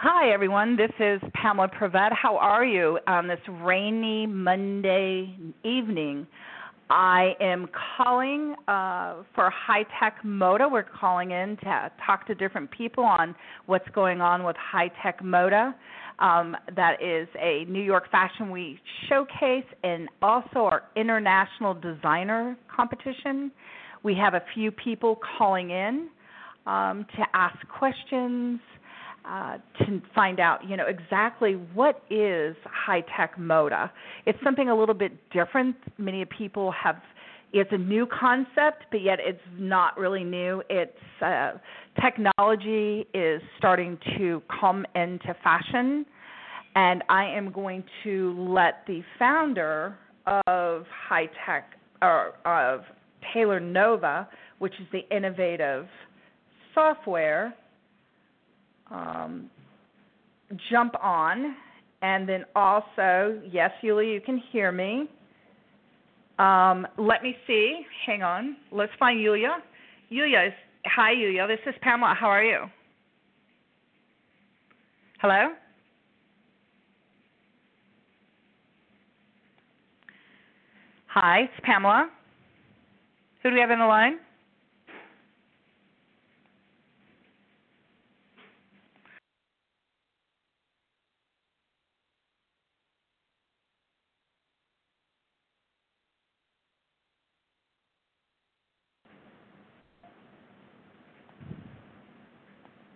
Hi, everyone. This is Pamela Prevet. How are you on this rainy Monday evening? I am calling for hiTechMODA. We're calling in to talk to different people on what's going on with hiTechMODA. That is a New York Fashion Week showcase and also our international designer competition. We have a few people calling in to ask questions, to find out, exactly what is hiTechMODA. It's something a little bit different. Many people have, it's a new concept, but yet it's not really new. It's technology is starting to come into fashion, and I am going to let the founder of Tailornova, which is the innovative software, jump on, and then also, yes, Yulia, you can hear me. Let me see. Hang on. Let's find Yulia. Hi, Yulia. This is Pamela. How are you? Hello? Hi, it's Pamela. Who do we have in the line?